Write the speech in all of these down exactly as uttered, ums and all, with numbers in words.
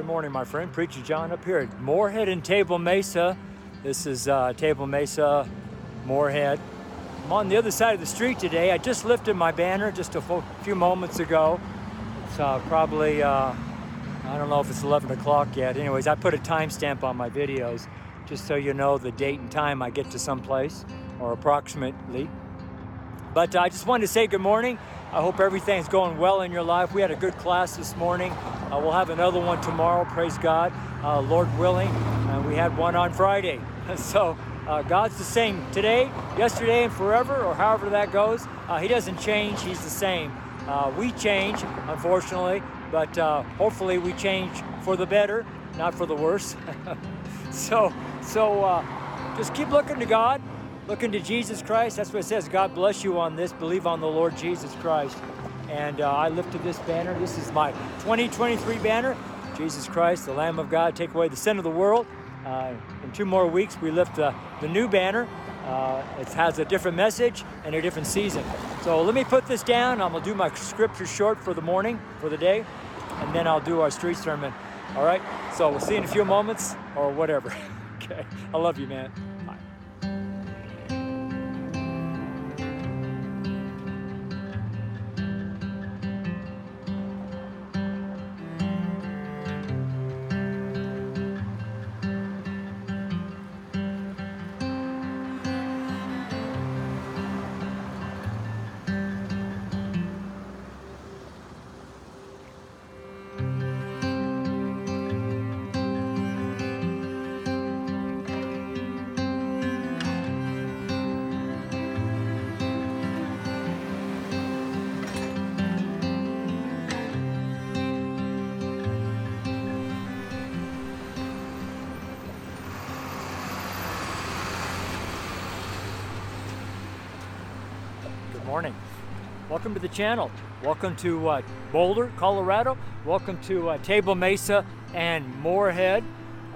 Good morning, my friend. Preacher John up here at Moorhead and Table Mesa. This is uh, Table Mesa, Moorhead. I'm on the other side of the street today. I just lifted my banner just a few moments ago. It's uh, probably, uh, I don't know if it's eleven o'clock yet. Anyways, I put a timestamp on my videos just so you know the date and time I get to someplace, or approximately. But uh, I just wanted to say good morning. I hope everything's going well in your life. We had a good class this morning. Uh, we'll have another one tomorrow, praise God, uh, Lord willing. And uh, we had one on Friday. So uh, God's the same today, yesterday, and forever, or however that goes. Uh, he doesn't change, he's the same. Uh, we change, unfortunately, but uh, hopefully we change for the better, not for the worse. so so uh, just keep looking to God, looking to Jesus Christ. That's what it says, God bless you on this. Believe on the Lord Jesus Christ. And uh, I lifted this banner. This is my twenty twenty-three banner. Jesus Christ, the Lamb of God, take away the sin of the world. Uh, in two more weeks, we lift uh, the new banner. Uh, it has a different message and a different season. So let me put this down. I'm going to do my scripture short for the morning, for the day, and then I'll do our street sermon. All right? So we'll see you in a few moments or whatever. Okay. I love you, man. Bye. Morning. Welcome to the channel. Welcome to uh, Boulder, Colorado. Welcome to uh, Table Mesa and Moorhead.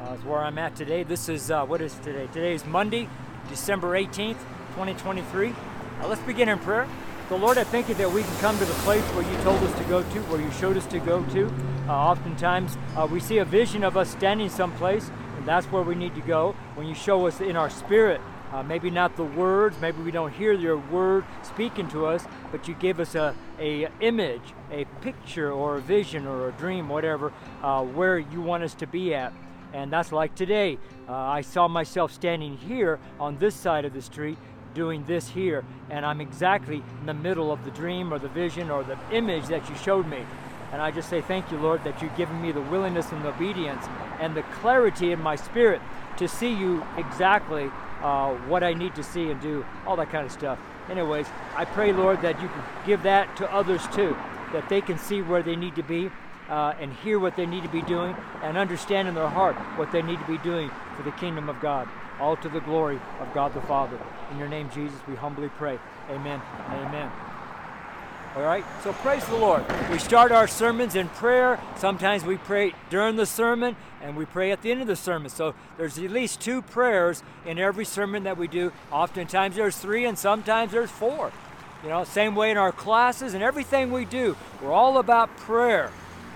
Uh, is where I'm at today. This is, uh, what is today? Today is Monday, December eighteenth, twenty twenty-three. Uh, let's begin in prayer. The Lord, I thank you that we can come to the place where you told us to go to, where you showed us to go to. Uh, oftentimes uh, we see a vision of us standing someplace, and that's where we need to go. When you show us in our spirit, Uh, maybe not the words, maybe we don't hear your word speaking to us, but you give us a, a image, a picture, or a vision, or a dream, whatever, uh, where you want us to be at. And that's like today. Uh, I saw myself standing here on this side of the street doing this here, and I'm exactly in the middle of the dream or the vision or the image that you showed me. And I just say thank you, Lord, that you've given me the willingness and the obedience and the clarity in my spirit to see you exactly Uh, what I need to see and do, all that kind of stuff. Anyways, I pray, Lord, that you can give that to others too, that they can see where they need to be uh, and hear what they need to be doing and understand in their heart what they need to be doing for the kingdom of God, all to the glory of God the Father. In your name, Jesus, we humbly pray. Amen. Amen. All right, so praise the Lord. We start our sermons in prayer. Sometimes we pray during the sermon, and we pray at the end of the sermon. So there's at least two prayers in every sermon that we do. Oftentimes there's three, and sometimes there's four. You know, same way in our classes and everything we do. We're all about prayer.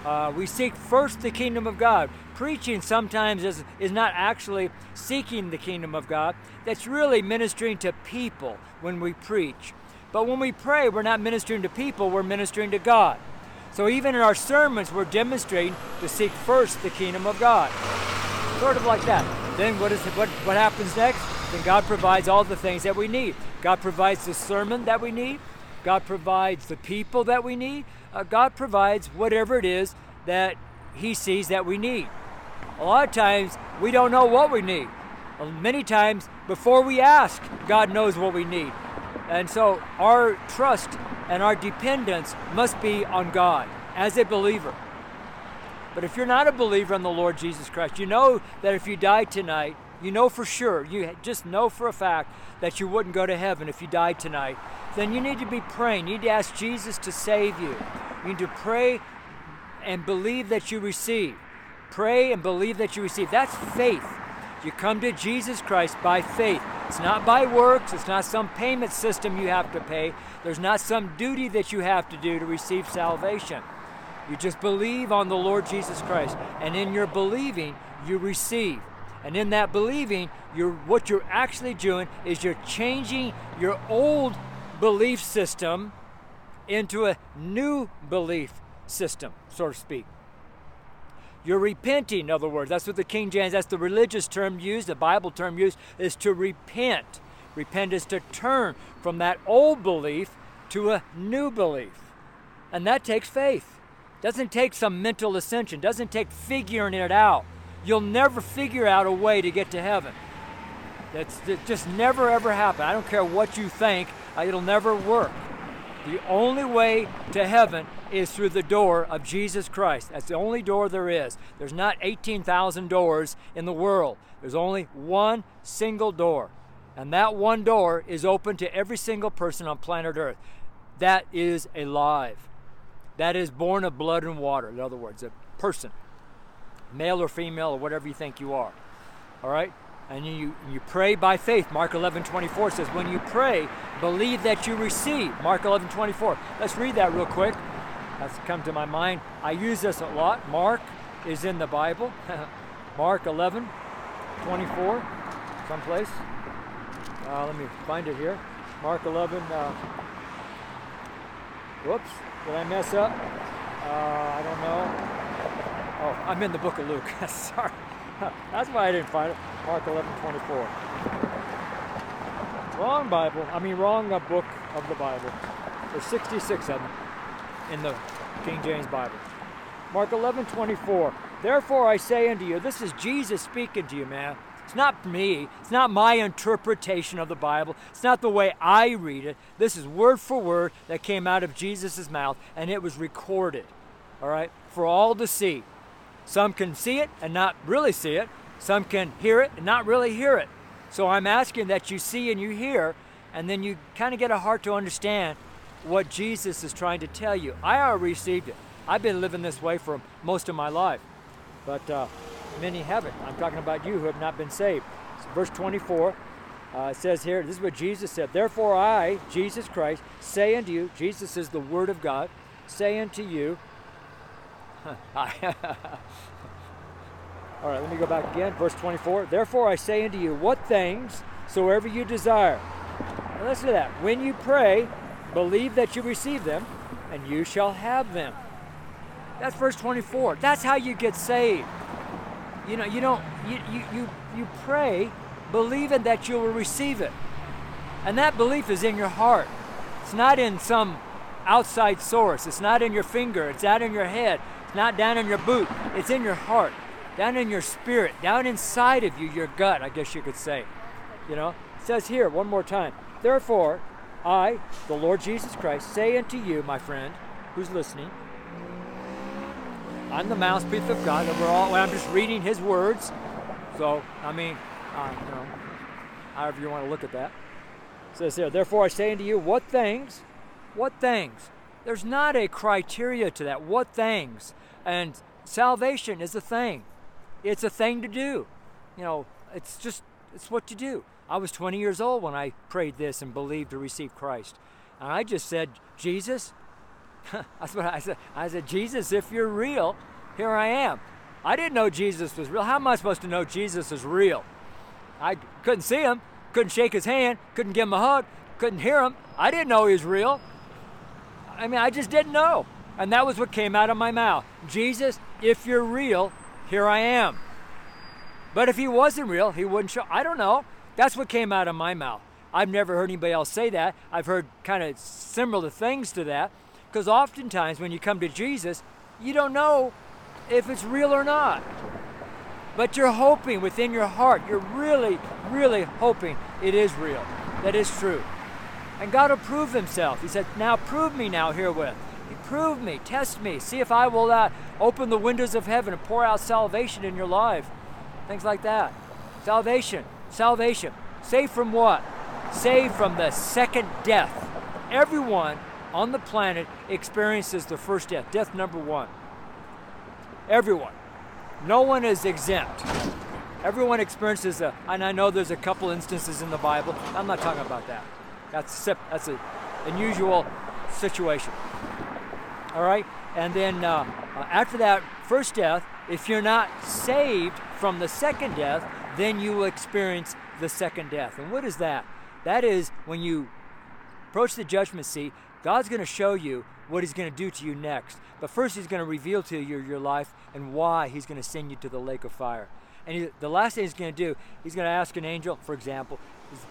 Uh, we seek first the kingdom of God. Preaching sometimes is, is not actually seeking the kingdom of God. That's really ministering to people when we preach. But when we pray, we're not ministering to people, we're ministering to God. So even in our sermons, we're demonstrating to seek first the kingdom of God. Sort of like that. Then what is the, what, what happens next? Then God provides all the things that we need. God provides the sermon that we need. God provides the people that we need. Uh, God provides whatever it is that he sees that we need. A lot of times, we don't know what we need. Many times, before we ask, God knows what we need. And so our trust and our dependence must be on God as a believer. But if you're not a believer in the Lord Jesus Christ, you know that if you die tonight, you know for sure, you just know for a fact that you wouldn't go to heaven if you died tonight, then you need to be praying. You need to ask Jesus to save you. You need to pray and believe that you receive. Pray and believe that you receive. That's faith. You come to Jesus Christ by faith. It's not by works. It's not some payment system you have to pay. There's not some duty that you have to do to receive salvation. You just believe on the Lord Jesus Christ, and in your believing, you receive. And in that believing, you're, what you're actually doing is you're changing your old belief system into a new belief system, so to speak. You're repenting, in other words. That's what the King James, that's the religious term used, the Bible term used, is to repent. Repent is to turn from that old belief to a new belief. And that takes faith. Doesn't take some mental ascension. Doesn't take figuring it out. You'll never figure out a way to get to heaven. That's it just never ever happen. I don't care what you think, it'll never work. The only way to heaven is through the door of Jesus Christ. That's the only door there is. There's not eighteen thousand doors in the world. There's only one single door. And that one door is open to every single person on planet Earth. That is alive. That is born of blood and water. In other words, a person. Male or female or whatever you think you are. All right? And you, you pray by faith. Mark eleven twenty-four says, when you pray, believe that you receive. Mark eleven twenty-four. Let's read that real quick. That's come to my mind. I use this a lot. Mark is in the Bible. Mark eleven twenty-four, someplace. Uh, let me find it here. Mark eleven, uh, whoops, did I mess up? Uh, I don't know. Oh, I'm in the book of Luke. Sorry. That's why I didn't find it. Mark eleven twenty-four. Wrong Bible. I mean, wrong book of the Bible. There's sixty-six of them in the King James Bible. Mark eleven twenty-four. Therefore I say unto you, this is Jesus speaking to you, man. It's not me. It's not my interpretation of the Bible. It's not the way I read it. This is word for word that came out of Jesus' mouth, and it was recorded, all right, for all to see. Some can see it and not really see it. Some can hear it and not really hear it. So I'm asking that you see and you hear, and then you kind of get a heart to understand what Jesus is trying to tell you. I already received it. I've been living this way for most of my life, but uh, many haven't. I'm talking about you who have not been saved. So verse twenty-four uh, says here, this is what Jesus said. Therefore I, Jesus Christ, say unto you, Jesus is the Word of God, say unto you, all right, let me go back again. Verse twenty-four. Therefore I say unto you, what things soever you desire. Now listen to that. When you pray, believe that you receive them, and you shall have them. That's verse twenty-four. That's how you get saved. You know, you don't. You you you, you pray, believing that you will receive it, and that belief is in your heart. It's not in some outside source. It's not in your finger. It's not in your head. It's not down in your boot. It's in your heart, down in your spirit, down inside of you, your gut, I guess you could say. You know, it says here one more time, therefore I, the Lord Jesus Christ, say unto you, my friend, who's listening, I'm the mouthpiece of God, and we're all, well, I'm just reading his words. So, I mean, I don't know, however you want to look at that. It says here, therefore I say unto you, what things, what things? There's not a criteria to that. What things? And salvation is a thing. It's a thing to do. You know, it's just, it's what you do. I was twenty years old when I prayed this and believed to receive Christ. And I just said, Jesus, that's what I said. I said, Jesus, if you're real, here I am. I didn't know Jesus was real. How am I supposed to know Jesus is real? I couldn't see him, couldn't shake his hand, couldn't give him a hug, couldn't hear him. I didn't know he was real. I mean, I just didn't know. And that was what came out of my mouth. Jesus, if you're real, here I am. But if he wasn't real, he wouldn't show. I don't know. That's what came out of my mouth. I've never heard anybody else say that. I've heard kind of similar things to that. Because oftentimes when you come to Jesus, you don't know if it's real or not. But you're hoping within your heart. You're really, really hoping it is real. That is true. And God will prove himself. He said, now prove me now herewith. Prove me, test me, see if I will uh, open the windows of heaven and pour out salvation in your life. Things like that. Salvation, salvation. Saved from what? Saved from the second death. Everyone on the planet experiences the first death, death number one. Everyone. No one is exempt. Everyone experiences a, and I know there's a couple instances in the Bible. I'm not talking about that. That's that's an unusual situation. All right, and then uh, Uh, after that first death, if you're not saved from the second death, then you will experience the second death. And what is that? That is when you approach the judgment seat, God's going to show you what he's going to do to you next. But first he's going to reveal to you your life and why he's going to send you to the lake of fire. And he, the last thing he's going to do, he's going to ask an angel, for example,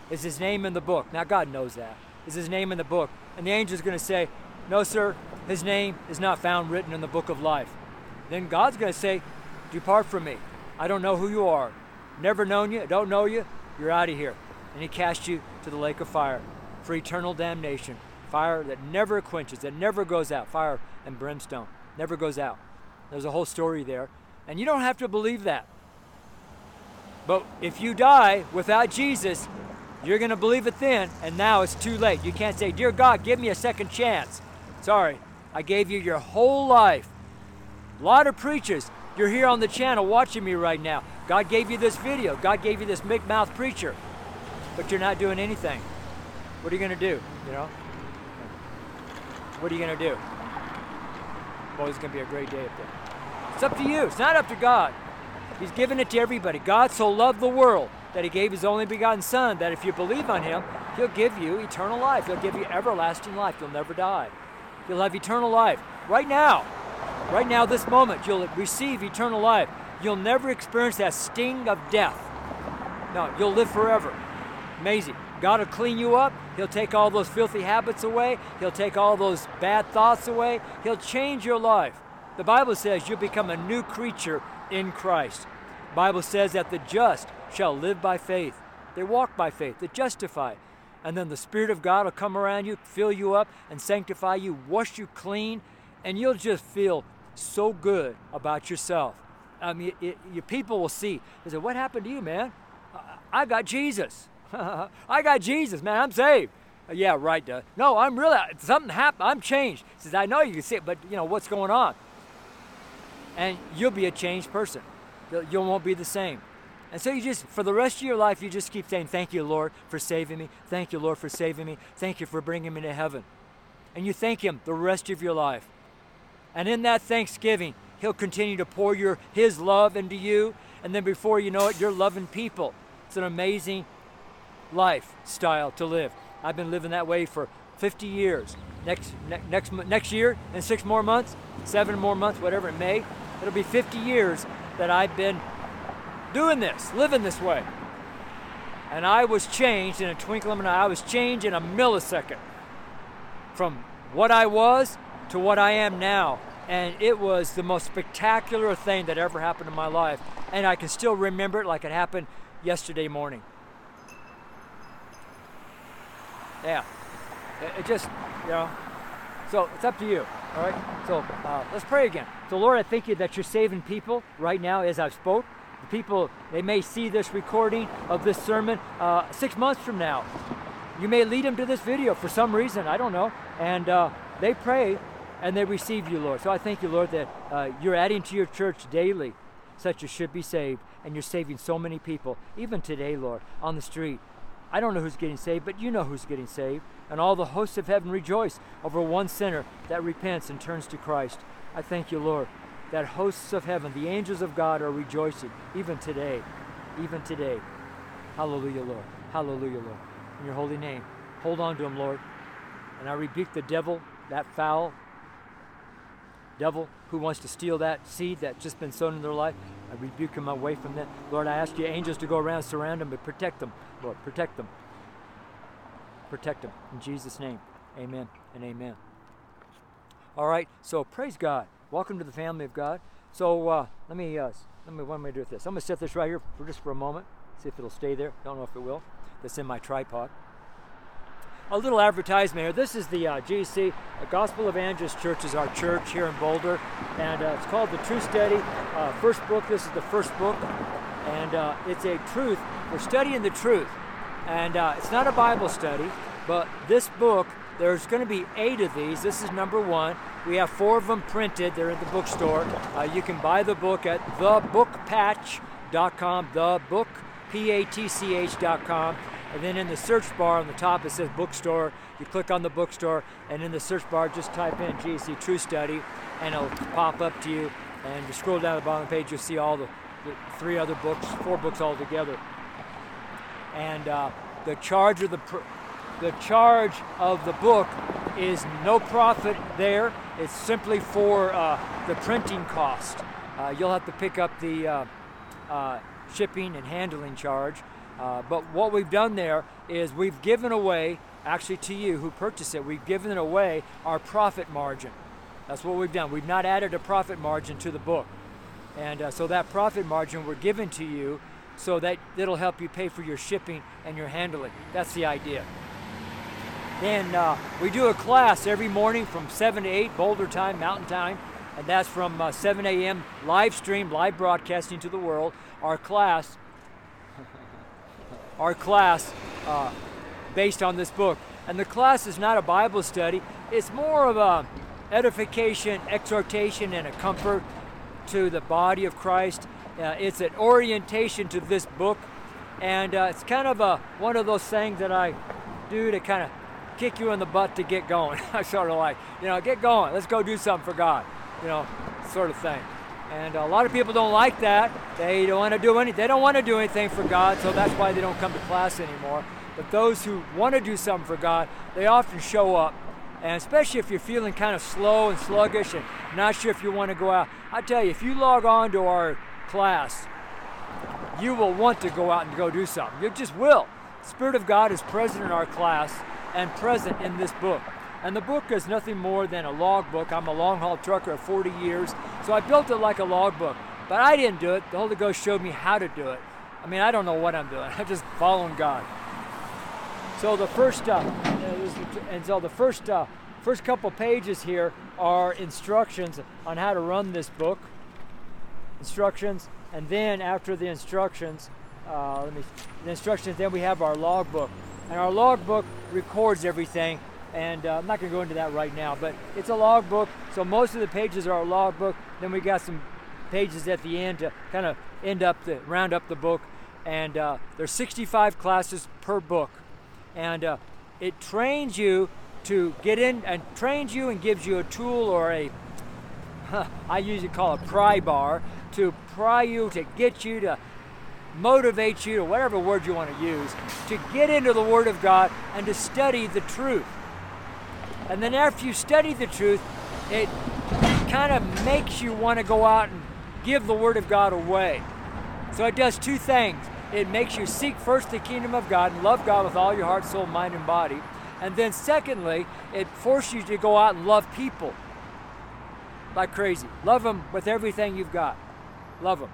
is, is his name in the book? Now God knows that. Is his name in the book? And the angel is going to say, no, sir, his name is not found written in the book of life. Then God's going to say, depart from me. I don't know who you are. Never known you. Don't know you. You're out of here. And he casts you to the lake of fire for eternal damnation. Fire that never quenches, that never goes out. Fire and brimstone never goes out. There's a whole story there. And you don't have to believe that. But if you die without Jesus, you're going to believe it then, and now it's too late. You can't say, dear God, give me a second chance. Sorry, I gave you your whole life. A lot of preachers, you're here on the channel watching me right now. God gave you this video. God gave you this big-mouth preacher, but you're not doing anything. What are you going to do, you know? What are you going to do? Well, it's going to be a great day up there. It's up to you. It's not up to God. He's given it to everybody. God so loved the world that he gave his only begotten son, that if you believe on him, he'll give you eternal life. He'll give you everlasting life. You'll never die. You'll have eternal life. Right now, right now, this moment, you'll receive eternal life. You'll never experience that sting of death. No, you'll live forever. Amazing. God will clean you up. He'll take all those filthy habits away. He'll take all those bad thoughts away. He'll change your life. The Bible says you'll become a new creature in Christ. The Bible says that the just shall live by faith. They walk by faith. They're justified. And then the Spirit of God will come around you, fill you up, and sanctify you, wash you clean, and you'll just feel so good about yourself. I mean, it, it, your people will see. They say, what happened to you, man? I, I got Jesus. I got Jesus, man. I'm saved. Yeah, right, duh. No, I'm really, something happened. I'm changed. He says, I know you can see it, but, you know, what's going on? And you'll be a changed person. You won't be the same. And so you just, for the rest of your life, you just keep saying, thank you, Lord, for saving me. Thank you, Lord, for saving me. Thank you for bringing me to heaven. And you thank him the rest of your life. And in that thanksgiving, he'll continue to pour your his love into you. And then before you know it, you're loving people. It's an amazing lifestyle to live. I've been living that way for fifty years. Next, ne- next, next year, in six more months, seven more months, whatever it may, it'll be fifty years that I've been doing this, living this way. And I was changed in a twinkle of an eye. I was changed in a millisecond from what I was to what I am now. And it was the most spectacular thing that ever happened in my life. And I can still remember it like it happened yesterday morning. Yeah, it, it just, you know, so it's up to you. All right, so uh, let's pray again. So Lord, I thank you that you're saving people right now as I've spoke. The people, they may see this recording of this sermon uh, six months from now. You may lead them to this video for some reason, I don't know. And uh, they pray and they receive you, Lord. So I thank you, Lord, that uh, you're adding to your church daily such as should be saved. And you're saving so many people, even today, Lord, on the street. I don't know who's getting saved, but you know who's getting saved. And all the hosts of heaven rejoice over one sinner that repents and turns to Christ. I thank you, Lord, that hosts of heaven, the angels of God, are rejoicing even today, even today. Hallelujah, Lord. Hallelujah, Lord. In your holy name. Hold on to him, Lord. And I rebuke the devil, that foul devil who wants to steal that seed that's just been sown in their life. I rebuke him away from that. Lord, I ask you, angels, to go around, surround them, but protect them. Lord, protect them. Protect them. In Jesus' name, amen and amen. All right, so praise God. Welcome to the family of God. So uh, let me, uh, let me, what am I going to do with this? I'm going to set this right here for just for a moment. See if it'll stay there. Don't know if it will. That's in my tripod. A little advertisement here. This is the uh, G E C, the Gospel Evangelist Church is our church here in Boulder, and uh, it's called The Truth Study. Uh, first book, this is the first book, and uh, it's a truth. We're studying the truth, and uh, it's not a Bible study, but this book, there's going to be eight of these. This is number one. We have four of them printed. They're at the bookstore. Uh, you can buy the book at the book patch dot com, the book patch dot com. And then in the search bar on the top, it says bookstore. You click on the bookstore, and in the search bar, just type in G E C Truth Study, and it'll pop up to you. And you scroll down the bottom of the page, you'll see all the, the three other books, four books all together. And uh, the charge of the pr- the charge of the book is no profit there. It's simply for uh, the printing cost. Uh, you'll have to pick up the uh, uh, shipping and handling charge. Uh, but what we've done there is we've given away, actually to you who purchase it, we've given away our profit margin. That's what we've done. We've not added a profit margin to the book. And uh, so that profit margin we're giving to you so that it'll help you pay for your shipping and your handling. That's the idea. Then uh, we do a class every morning from seven to eight, Boulder time, Mountain time. And that's from uh, seven a.m. live stream, live broadcasting to the world. Our class... our class uh, based on this book. And the class is not a Bible study. It's more of a edification, exhortation, and a comfort to the body of Christ. Uh, it's an orientation to this book. And uh, it's kind of a, one of those things that I do to kind of kick you in the butt to get going. I sort of like, you know, get going. Let's go do something for God, you know, sort of thing. And a lot of people don't like that. They don't want to do any. They don't want to do anything for God, so that's why they don't come to class anymore. But those who want to do something for God, they often show up. And especially if you're feeling kind of slow and sluggish and not sure if you want to go out. I tell you, if you log on to our class, you will want to go out and go do something. You just will. The Spirit of God is present in our class and present in this book. And the book is nothing more than a logbook. I'm a long-haul trucker of forty years, so I built it like a logbook. But I didn't do it. The Holy Ghost showed me how to do it. I mean, I don't know what I'm doing. I'm just following God. So the first, uh, and so the first, uh, first couple pages here are instructions on how to run this book. Instructions, and then after the instructions, uh, let me, the instructions. Then we have our logbook, and our logbook records everything. And uh, I'm not going to go into that right now, but it's a logbook. So most of the pages are a logbook. Then we got some pages at the end to kind of end up the round up the book. And uh, there's sixty-five classes per book, and uh, it trains you to get in and trains you and gives you a tool or a I usually call it pry bar to pry you to get you to. Motivate you to whatever word you want to use to get into the Word of God and to study the truth. And then after you study the truth, it kind of makes you want to go out and give the Word of God away. So it does two things. It makes you seek first the kingdom of God and love God with all your heart, soul, mind, and body. And then secondly, it forces you to go out and love people like crazy. Love them with everything you've got. Love them.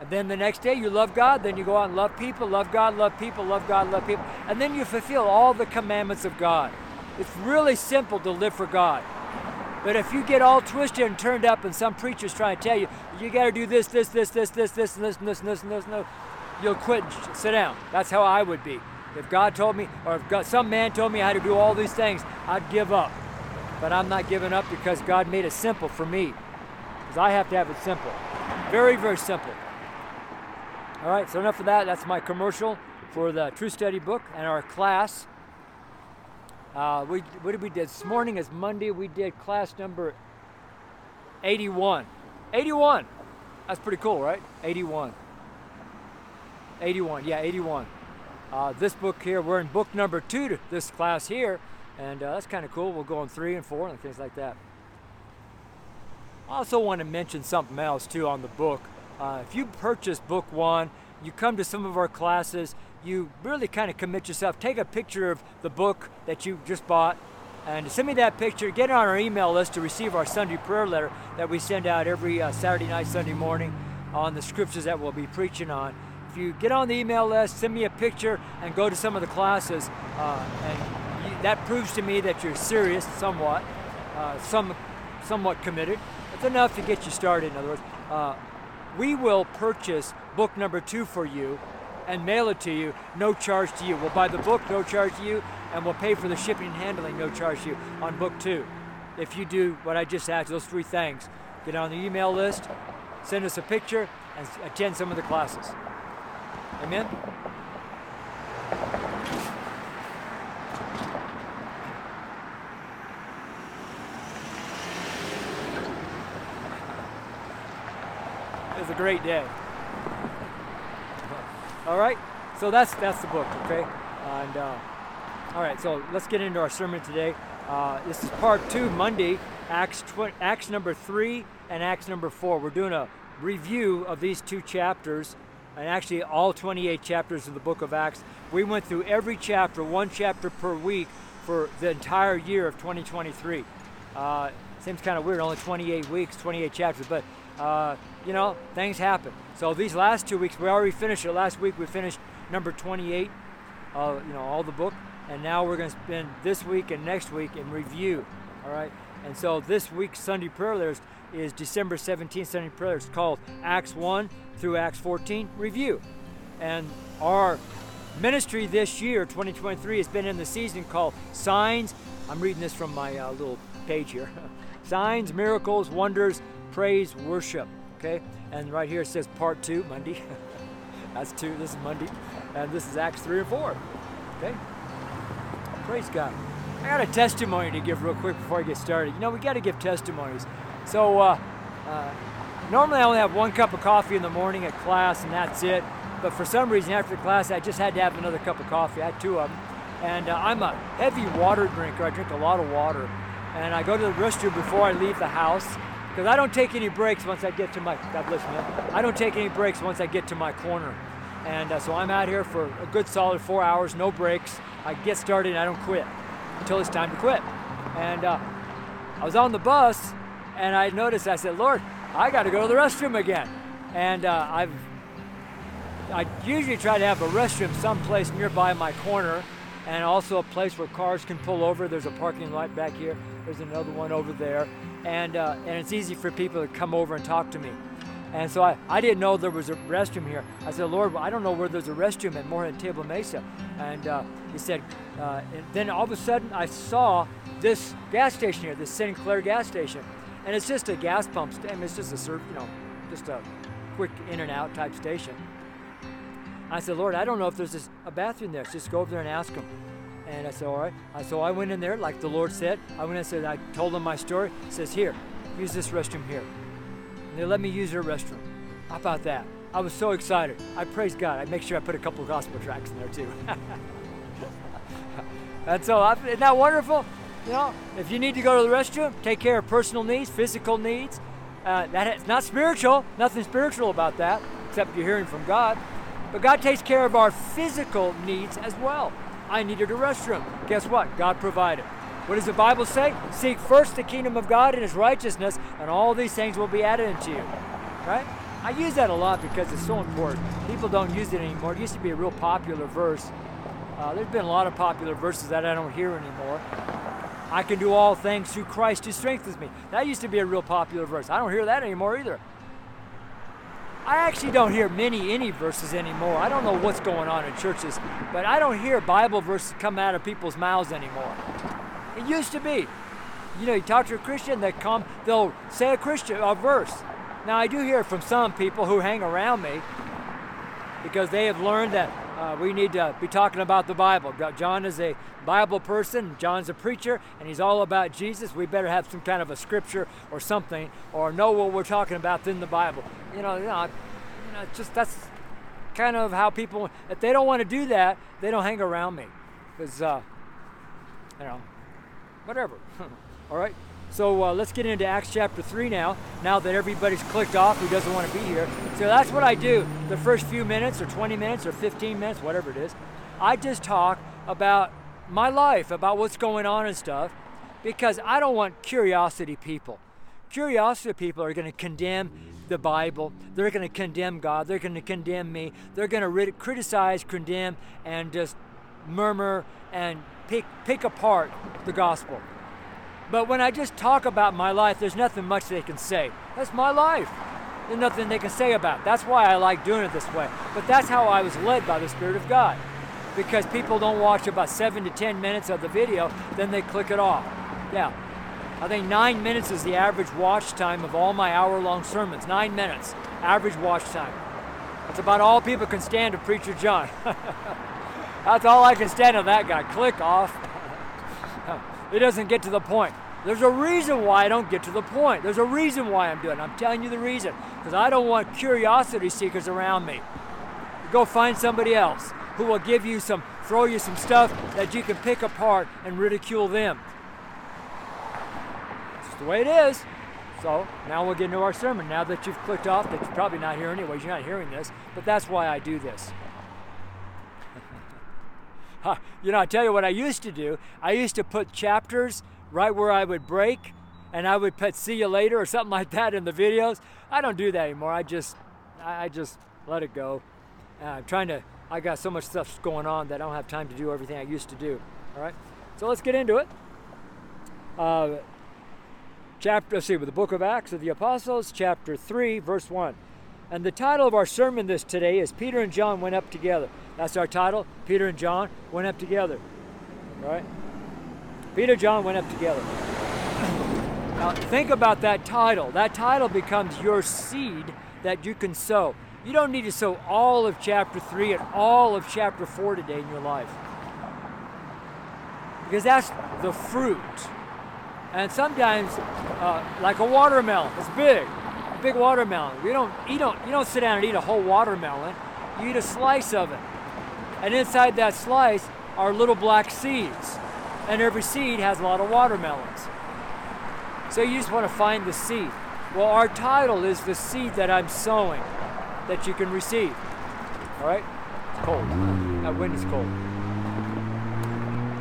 And then the next day you love God, then you go out and love people, love God, love people, love God, love people. And then you fulfill all the commandments of God. It's really simple to live for God. But if you get all twisted and turned up and some preacher's trying to tell you, you got to do this, this, this, this, this, this, and this, and this, and this, and this, and this, you'll quit and sit down. That's how I would be. If God told me, or if God, some man told me I had to do all these things, I'd give up. But I'm not giving up because God made it simple for me. Because I have to have it simple. Very, very simple. All right, so enough of that. That's my commercial for the Truth Study book and our class. Uh, we what did we did this morning is Monday. We did class number eighty-one. eighty-one. That's pretty cool, right? eighty-one. eighty-one. Yeah, eighty-one. Uh, this book here, we're in book number two to this class here, and uh, that's kind of cool. We'll go on three and four and things like that. I also want to mention something else too on the book. Uh, if you purchase book one, you come to some of our classes. You really kind of commit yourself. Take a picture of the book that you just bought and send me that picture. Get on our email list to receive our Sunday prayer letter that we send out every uh, Saturday night, Sunday morning on the scriptures that we'll be preaching on. If you get on the email list, send me a picture and go to some of the classes. Uh, and you, that proves to me that you're serious somewhat, uh, some, somewhat committed. It's enough to get you started, in other words. Uh, we will purchase book number two for you and mail it to you, no charge to you. We'll buy the book, no charge to you, and we'll pay for the shipping and handling, no charge to you, on book two. If you do what I just asked, those three things, get on the email list, send us a picture, and attend some of the classes. Amen? It was a great day. All right, so that's that's the book, okay? And uh, all right, so let's get into our sermon today. Uh, this is part two, Monday, Acts tw- Acts number three and Acts number four. We're doing a review of these two chapters, and actually all twenty-eight chapters of the book of Acts. We went through every chapter, one chapter per week, for the entire year of twenty twenty-three. Uh, seems kind of weird, only twenty-eight weeks, twenty-eight chapters, but uh, you know, things happen. So these last two weeks, we already finished it. Last week we finished number twenty-eight, uh, you know, all the book. And now we're going to spend this week and next week in review, all right? And so this week's Sunday prayer list is December seventeenth Sunday prayer list called Acts one through Acts fourteen Review. And our ministry this year, twenty twenty-three, has been in the season called Signs. I'm reading this from my uh, little page here. Signs, Miracles, Wonders, Praise, Worship, okay? And right here it says part two, Monday. That's two, this is Monday. And this is Acts three and four, okay? Praise God. I got a testimony to give real quick before I get started. You know, we got to give testimonies. So uh, uh, normally I only have one cup of coffee in the morning at class, and that's it. But for some reason, after class, I just had to have another cup of coffee. I had two of them. And uh, I'm a heavy water drinker. I drink a lot of water. And I go to the restroom before I leave the house, because I don't take any breaks once I get to my, God bless me, I don't take any breaks once I get to my corner. And uh, so I'm out here for a good solid four hours, no breaks. I get started and I don't quit until it's time to quit. And uh, I was on the bus and I noticed, I said, Lord, I got to go to the restroom again. And uh, I've, I usually try to have a restroom someplace nearby my corner, and also a place where cars can pull over. There's a parking lot back here. There's another one over there. And, uh, and it's easy for people to come over and talk to me. And so I, I didn't know there was a restroom here. I said, Lord, I don't know where there's a restroom at Moorhead and Table Mesa. And uh, he said, uh, and then all of a sudden I saw this gas station here, this Sinclair gas station. And it's just a gas pump station. It's just a, you know, just a quick in and out type station. I said, Lord, I don't know if there's this, a bathroom there. So just go over there and ask them. And I said, all right. So I went in there, like the Lord said. I went in and said, I told them my story. He says, here, use this restroom here. And they let me use their restroom. How about that? I was so excited. I praise God. I make sure I put a couple of gospel tracts in there too. And so, I, isn't that wonderful? You know, if you need to go to the restroom, take care of personal needs, physical needs. Uh, that it's not spiritual. Nothing spiritual about that, except you're hearing from God. But God takes care of our physical needs as well. I needed a restroom. Guess what? God provided. What does the Bible say? Seek first the kingdom of God and His righteousness, and all these things will be added unto you. Right? I use that a lot because it's so important. People don't use it anymore. It used to be a real popular verse. Uh, there's been a lot of popular verses that I don't hear anymore. I can do all things through Christ who strengthens me. That used to be a real popular verse. I don't hear that anymore either. I actually don't hear many, any verses anymore. I don't know what's going on in churches, but I don't hear Bible verses come out of people's mouths anymore. It used to be, you know, you talk to a Christian, they come, they'll say a Christian a verse. Now I do hear from some people who hang around me because they have learned that uh, we need to be talking about the Bible. John is a Bible person, John's a preacher, and he's all about Jesus. We better have some kind of a scripture or something, or know what we're talking about in the Bible. You know, you know, you know, just that's kind of how people. If they don't want to do that, they don't hang around me, because uh, you know. Whatever. All right, so uh, let's get into Acts chapter three now, now that everybody's clicked off who doesn't want to be here. So that's what I do the first few minutes or twenty minutes or fifteen minutes, whatever it is. I just talk about my life, about what's going on and stuff, because I don't want curiosity people. Curiosity people are going to condemn the Bible. They're going to condemn God. They're going to condemn me. They're going to rid- criticize, condemn, and just murmur and Pick, pick apart the gospel. But when I just talk about my life, there's nothing much they can say. That's my life. There's nothing they can say about it. That's why I like doing it this way. But that's how I was led by the Spirit of God. Because people don't watch about seven to ten minutes of the video, then they click it off. Yeah. I think nine minutes is the average watch time of all my hour-long sermons. Nine minutes. Average watch time. That's about all people can stand of Preacher John. That's all I can stand on that guy. Click off. It doesn't get to the point. There's a reason why I don't get to the point. There's a reason why I'm doing it. I'm telling you the reason, because I don't want curiosity seekers around me. Go find somebody else who will give you some, throw you some stuff that you can pick apart and ridicule them. It's just the way it is. So now we'll get into our sermon. Now that you've clicked off, that you're probably not here anyways, you're not hearing this, but that's why I do this. You know, I tell you what I used to do. I used to put chapters right where I would break, and I would put "see you later" or something like that in the videos. I don't do that anymore. I just, I just let it go. Uh, I'm trying to, I got so much stuff going on that I don't have time to do everything I used to do. All right, so let's get into it. Uh, chapter, let's see, with the book of Acts of the Apostles, chapter three, verse one. And the title of our sermon this today is Peter and John Went Up Together. That's our title, Peter and John Went Up Together. All right? Peter and John went up together. Now, think about that title. That title becomes your seed that you can sow. You don't need to sow all of chapter three and all of chapter four today in your life, because that's the fruit. And sometimes, uh, like a watermelon, it's big, a big watermelon. You don't, you don't, you don't sit down and eat a whole watermelon. You eat a slice of it, and inside that slice are little black seeds. And every seed has a lot of watermelons. So you just want to find the seed. Well, our title is the seed that I'm sowing that you can receive. All right? It's cold. That wind is cold.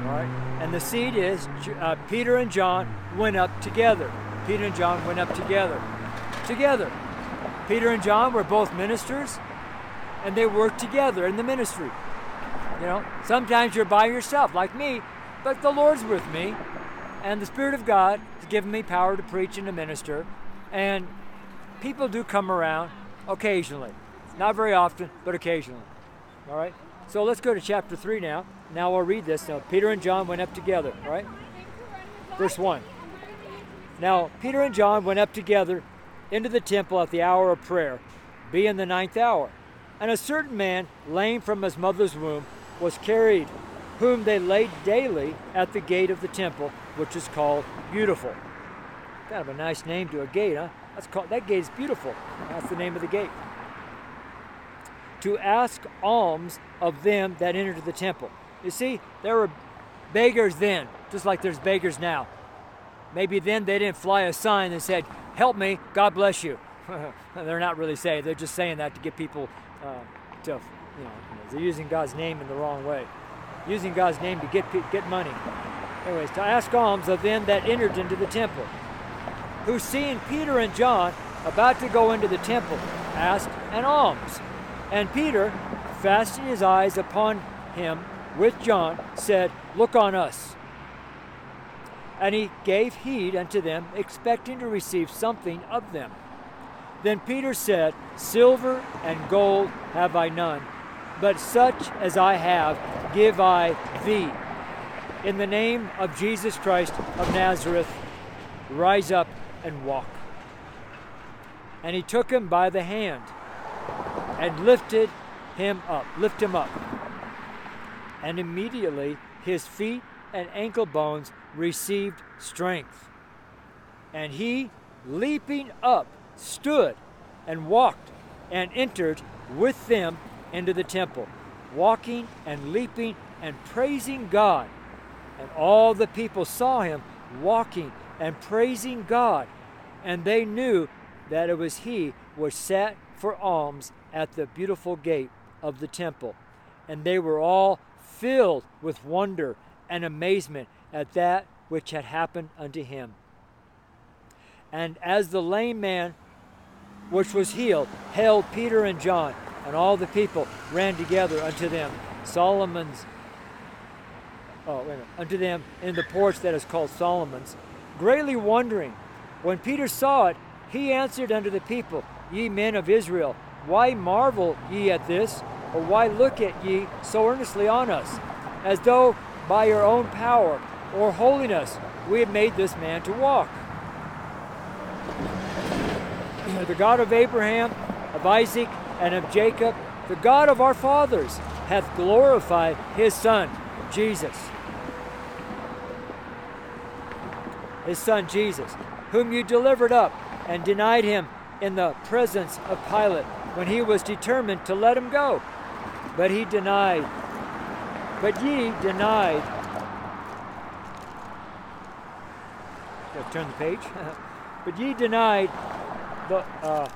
All right? And the seed is uh, Peter and John went up together. Peter and John went up together. Together. Peter and John were both ministers, and they worked together in the ministry. You know, sometimes you're by yourself, like me. But the Lord's with me, and the Spirit of God has given me power to preach and to minister, and people do come around occasionally. Not very often, but occasionally. All right? So let's go to chapter three now. Now we'll read this. Now, Peter and John went up together, right? Verse one. Now, Peter and John went up together into the temple at the hour of prayer, being the ninth hour. And a certain man, lame from his mother's womb, was carried, whom they laid daily at the gate of the temple, which is called Beautiful. Kind of a nice name to a gate, huh? That's called, that gate is Beautiful. That's the name of the gate. To ask alms of them that entered the temple. You see, there were beggars then, just like there's beggars now. Maybe then they didn't fly a sign that said, "Help me, God bless you." They're not really saying, they're just saying that to get people uh, to, you know, they're using God's name in the wrong way. Using God's name to get get money. Anyways, to ask alms of them that entered into the temple, who seeing Peter and John about to go into the temple, asked an alms. And Peter, fastening his eyes upon him with John, said, "Look on us." And he gave heed unto them, expecting to receive something of them. Then Peter said, "Silver and gold have I none, but such as I have give I thee. In the name of Jesus Christ of Nazareth, rise up and walk." And he took him by the hand and lifted him up, lift him up. And immediately his feet and ankle bones received strength. And he, leaping up, stood and walked and entered with them into the temple, walking and leaping and praising God. And all the people saw him walking and praising God, and they knew that it was he which sat for alms at the Beautiful gate of the temple. And they were all filled with wonder and amazement at that which had happened unto him. And as the lame man which was healed held Peter and John, and all the people ran together unto them, Solomon's, oh, wait a minute, unto them in the porch that is called Solomon's, greatly wondering. When Peter saw it, he answered unto the people, "Ye men of Israel, why marvel ye at this? Or why look at ye so earnestly on us, as though by your own power or holiness we had made this man to walk? The God of Abraham, of Isaac, and of Jacob, the God of our fathers, hath glorified his Son, Jesus. his son Jesus, whom you delivered up and denied him in the presence of Pilate when he was determined to let him go. But he denied. But ye denied. I've turned the page. But ye denied the. Uh,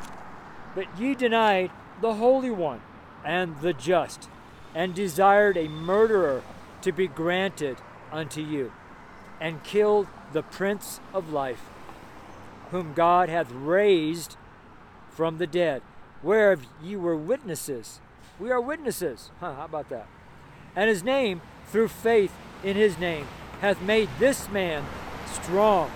but ye denied the Holy One and the Just, and desired a murderer to be granted unto you, and killed the Prince of Life, whom God hath raised from the dead, whereof ye were witnesses. We are witnesses. Huh, how about that? And his name, through faith in his name, hath made this man strong,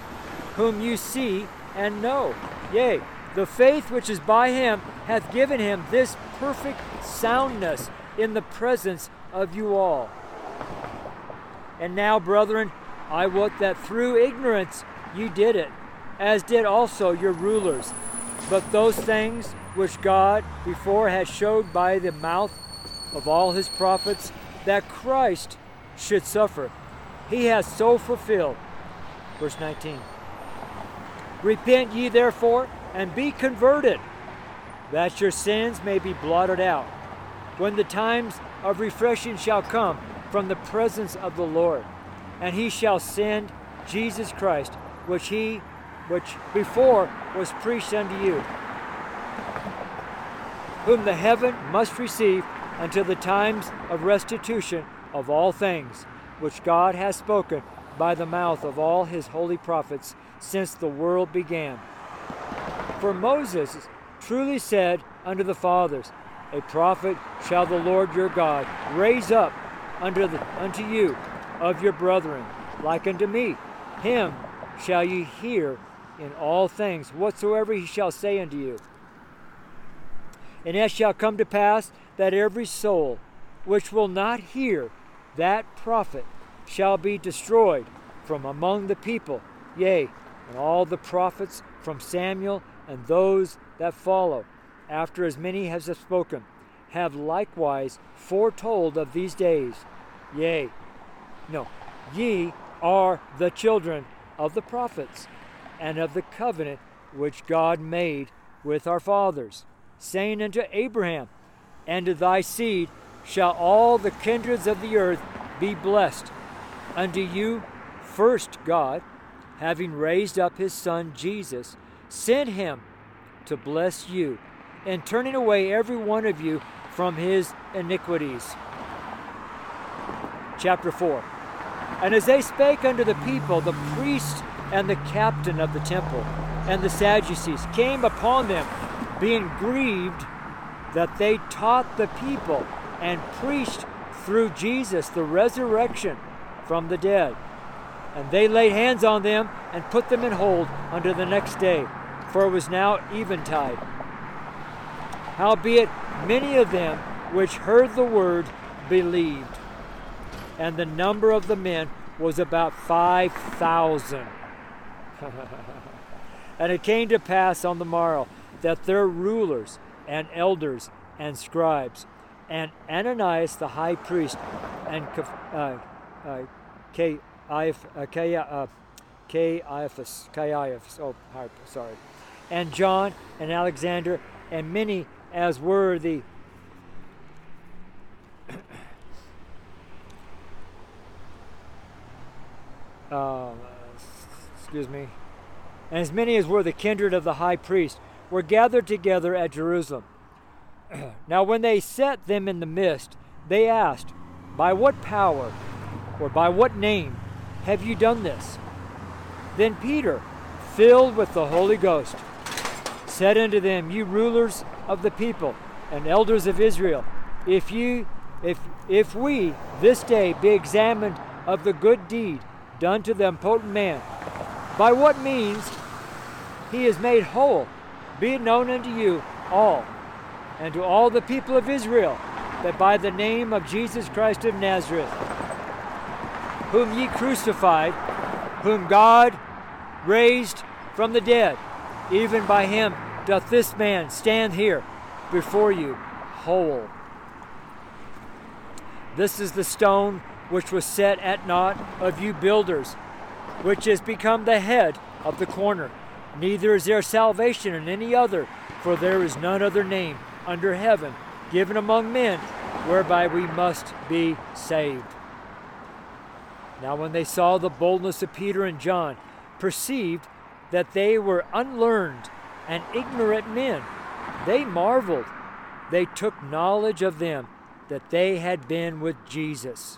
whom you see and know. Yea, the faith which is by him hath given him this perfect soundness in the presence of you all. And now, brethren, I wot that through ignorance you did it, as did also your rulers. But those things which God before has showed by the mouth of all his prophets, that Christ should suffer, he has so fulfilled. Verse nineteen. Repent ye therefore, and be converted, that your sins may be blotted out, when the times of refreshing shall come from the presence of the Lord, and he shall send Jesus Christ, which he which before was preached unto you, whom the heaven must receive until the times of restitution of all things, which God has spoken by the mouth of all his holy prophets since the world began. For Moses truly said unto the fathers, a prophet shall the Lord your God raise up unto, the, unto you of your brethren, like unto me. Him shall ye hear in all things whatsoever he shall say unto you. And it shall come to pass that every soul which will not hear that prophet shall be destroyed from among the people, yea, and all the prophets from Samuel and those that follow, after as many as have spoken, have likewise foretold of these days. Yea, no, ye are the children of the prophets and of the covenant which God made with our fathers, saying unto Abraham, and to thy seed shall all the kindreds of the earth be blessed. Unto you first God, having raised up his Son Jesus, sent him to bless you, and turning away every one of you from his iniquities. Chapter four. And as they spake unto the people, the priest and the captain of the temple and the Sadducees came upon them, being grieved that they taught the people and preached through Jesus the resurrection from the dead. And they laid hands on them and put them in hold unto the next day, for it was now eventide. Howbeit many of them which heard the word believed, and the number of the men was about five thousand. And it came to pass on the morrow that their rulers and elders and scribes, and Ananias the high priest, and uh, uh, Caiaphas, Caiaphas, oh, sorry, and John and Alexander, and many as were the uh, excuse me, and as many as were the kindred of the high priest were gathered together at Jerusalem. Now when they set them in the midst, they asked, by what power or by what name have you done this? Then Peter, filled with the Holy Ghost, said unto them, ye rulers of the people and elders of Israel, if you if if we this day be examined of the good deed done to the impotent man, by what means he is made whole, be it known unto you all, and to all the people of Israel, that by the name of Jesus Christ of Nazareth, whom ye crucified, whom God raised from the dead, even by him doth this man stand here before you whole. This is the stone which was set at naught of you builders, which has become the head of the corner. Neither is there salvation in any other, for there is none other name under heaven given among men whereby we must be saved. Now when they saw the boldness of Peter and John, perceived that they were unlearned and ignorant men, they marveled. They took knowledge of them that they had been with Jesus.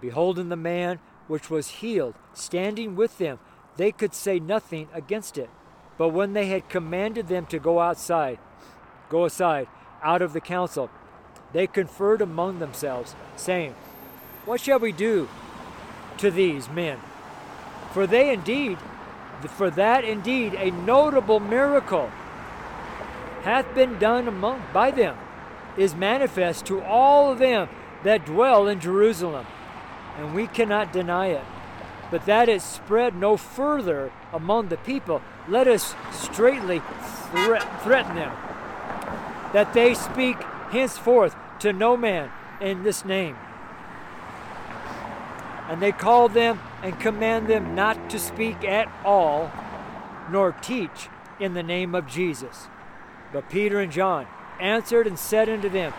Beholding the man which was healed, standing with them, they could say nothing against it. But when they had commanded them to go outside, go aside, out of the council, they conferred among themselves, saying, What shall we do to these men? For they indeed, for that indeed a notable miracle hath been done among by them, is manifest to all of them that dwell in Jerusalem, and we cannot deny it. But that it spread no further among the people, let us straightly thre- threaten them, that they speak henceforth to no man in this name. And they call them and command them not to speak at all, nor teach in the name of Jesus. But Peter and John answered and said unto them,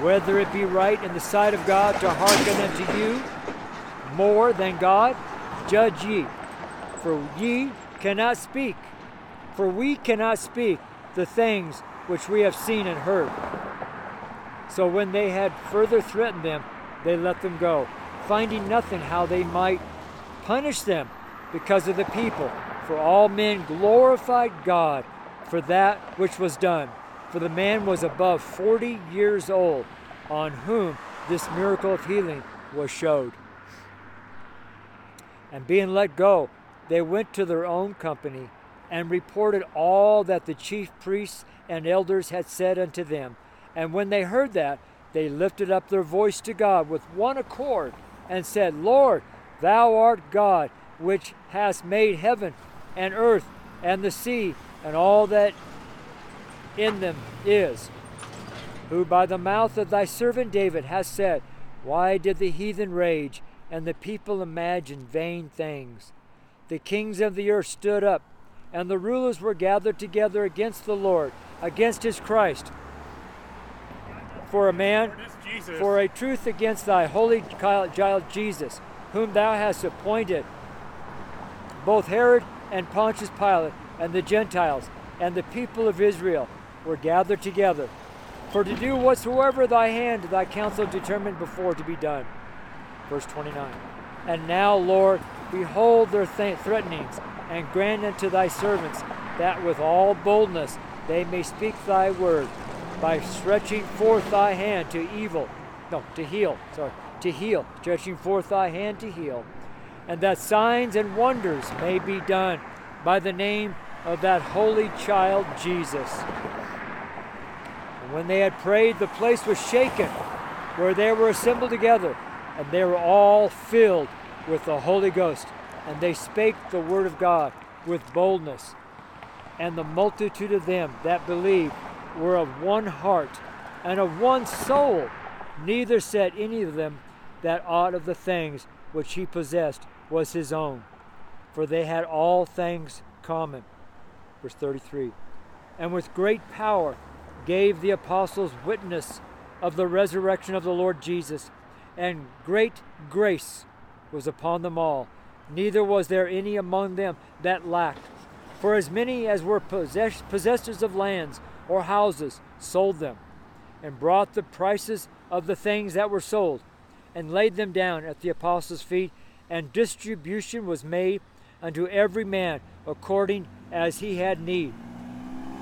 Whether it be right in the sight of God to hearken unto you more than God, judge ye. For ye cannot speak, for we cannot speak the things which we have seen and heard. So when they had further threatened them, they let them go, finding nothing how they might punish them because of the people. For all men glorified God for that which was done. For the man was above forty years old, on whom this miracle of healing was showed. And being let go, they went to their own company and reported all that the chief priests and elders had said unto them. And when they heard that, they lifted up their voice to God with one accord and said, Lord, thou art God, which hast made heaven and earth and the sea and all that in them is, who by the mouth of thy servant David hast said, Why did the heathen rage, and the people imagine vain things? The kings of the earth stood up, and the rulers were gathered together against the Lord, against his Christ, for a man, for a truth against thy holy child Jesus, whom thou hast appointed, both Herod and Pontius Pilate, and the Gentiles, and the people of Israel were gathered together, for to do whatsoever thy hand, thy counsel determined before to be done. Verse twenty-nine. And now, Lord, behold their th- threatenings, and grant unto thy servants that with all boldness they may speak thy word, by stretching forth thy hand to evil, no, to heal, sorry, to heal, stretching forth thy hand to heal, and that signs and wonders may be done by the name of that holy child Jesus. And when they had prayed, the place was shaken, where they were assembled together, and they were all filled with the Holy Ghost, and they spake the word of God with boldness. And the multitude of them that believed were of one heart and of one soul. Neither said any of them that aught of the things which he possessed was his own, for they had all things common. Verse thirty-three. And with great power gave the apostles witness of the resurrection of the Lord Jesus, and great grace was upon them all. Neither was there any among them that lacked. For as many as were possess- possessors of lands or houses sold them, and brought the prices of the things that were sold, and laid them down at the apostles' feet, and distribution was made unto every man according as he had need.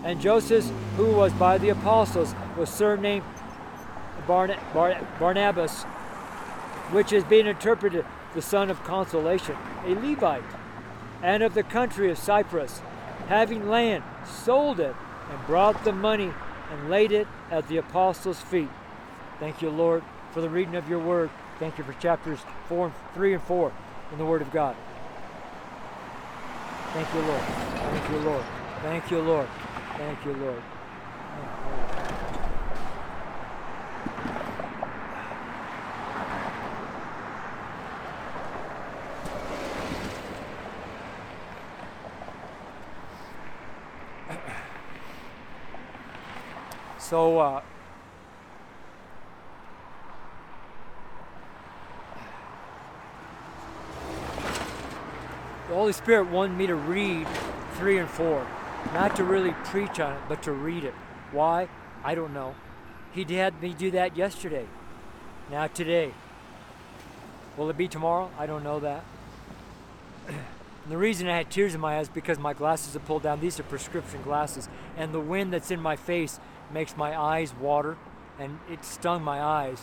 And Joseph, who was by the apostles, was surnamed Barna- Bar- Barnabas, which is being interpreted the son of consolation, a Levite, and of the country of Cyprus, having land, sold it, and brought the money, and laid it at the apostles' feet. Thank you, Lord, for the reading of your word. Thank you for chapters four and three and four in the word of God. Thank you, Lord. Thank you, Lord. Thank you, Lord. Thank you, Lord. So uh, the Holy Spirit wanted me to read three and four, not to really preach on it, but to read it. Why? I don't know. He had me do that yesterday. Now today. Will it be tomorrow? I don't know that. And the reason I had tears in my eyes because my glasses are pulled down. These are prescription glasses. And the wind that's in my face makes my eyes water, and it stung my eyes.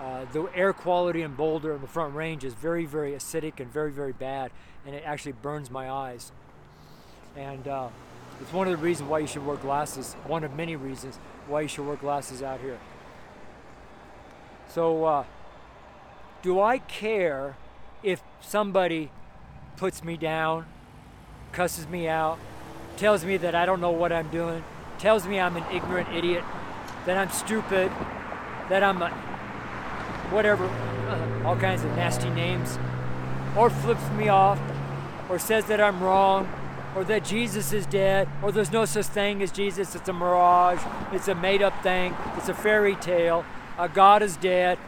Uh, the air quality in Boulder in the Front Range is very, very acidic and very, very bad, and it actually burns my eyes. And uh, it's one of the reasons why you should wear glasses, one of many reasons why you should wear glasses out here. So, uh, do I care if somebody puts me down, cusses me out, tells me that I don't know what I'm doing, tells me I'm an ignorant idiot, that I'm stupid, that I'm a whatever, uh, all kinds of nasty names, or flips me off, or says that I'm wrong, or that Jesus is dead, or there's no such thing as Jesus, it's a mirage, it's a made-up thing, it's a fairy tale, uh, God is dead.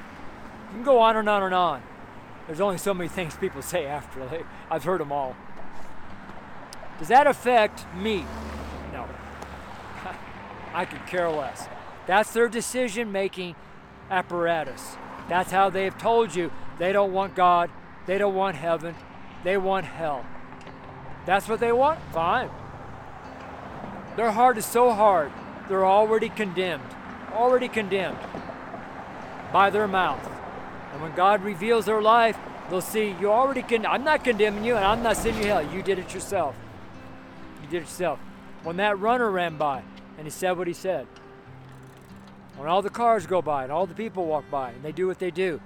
You can go on and on and on. There's only so many things people say after. Like, I've heard them all. Does that affect me? No. I could care less. That's their decision-making apparatus. That's how they have told you they don't want God, they don't want heaven, they want hell. That's what they want? Fine. Their heart is so hard, they're already condemned. Already condemned by their mouth. And when God reveals their life, they'll see, you already can. I'm not condemning you, and I'm not sending you hell. You did it yourself. You did it yourself. When that runner ran by, and he said what he said. When all the cars go by, and all the people walk by, and they do what they do.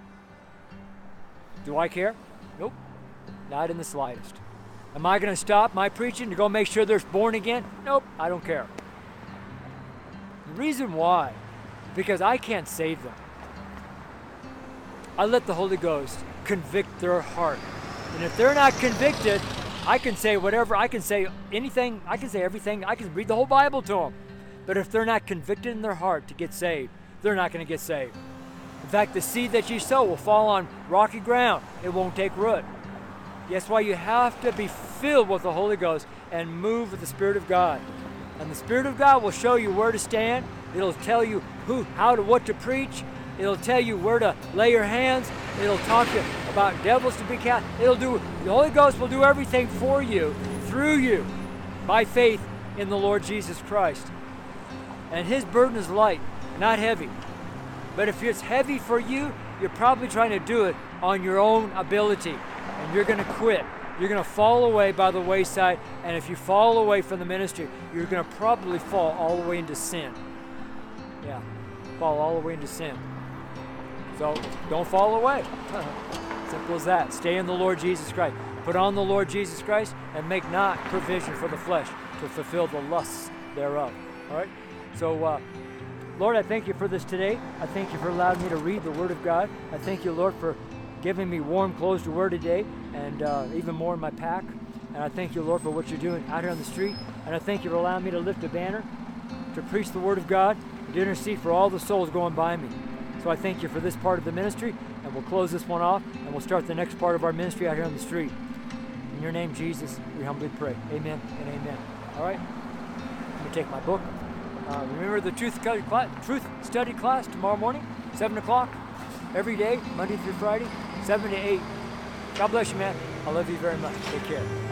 Do I care? Nope. Not in the slightest. Am I going to stop my preaching to go make sure they're born again? Nope. I don't care. The reason why, because I can't save them. I let the Holy Ghost convict their heart. And if they're not convicted, I can say whatever, I can say anything, I can say everything, I can read the whole Bible to them. But if they're not convicted in their heart to get saved, they're not going to get saved. In fact, the seed that you sow will fall on rocky ground. It won't take root. That's why you have to be filled with the Holy Ghost and move with the Spirit of God. And the Spirit of God will show you where to stand. It'll tell you who, how to, what to preach. It'll tell you where to lay your hands. It'll talk to you about devils to be cast. It'll do, the Holy Ghost will do everything for you, through you, by faith in the Lord Jesus Christ. And His burden is light, not heavy. But if it's heavy for you, you're probably trying to do it on your own ability. And you're going to quit. You're going to fall away by the wayside. And if you fall away from the ministry, you're going to probably fall all the way into sin. Yeah, fall all the way into sin. So don't fall away. Simple as that. Stay in the Lord Jesus Christ. Put on the Lord Jesus Christ and make not provision for the flesh to fulfill the lusts thereof. All right? So, uh, Lord, I thank you for this today. I thank you for allowing me to read the Word of God. I thank you, Lord, for giving me warm clothes to wear today and uh, even more in my pack. And I thank you, Lord, for what you're doing out here on the street. And I thank you for allowing me to lift a banner, to preach the Word of God, and to intercede for all the souls going by me. So I thank you for this part of the ministry, and we'll close this one off, and we'll start the next part of our ministry out here on the street. In your name, Jesus, we humbly pray. Amen and amen. All right, let me take my book. Uh, remember the Truth Study class tomorrow morning, seven o'clock, every day, Monday through Friday, seven to eight. God bless you, man. I love you very much. Take care.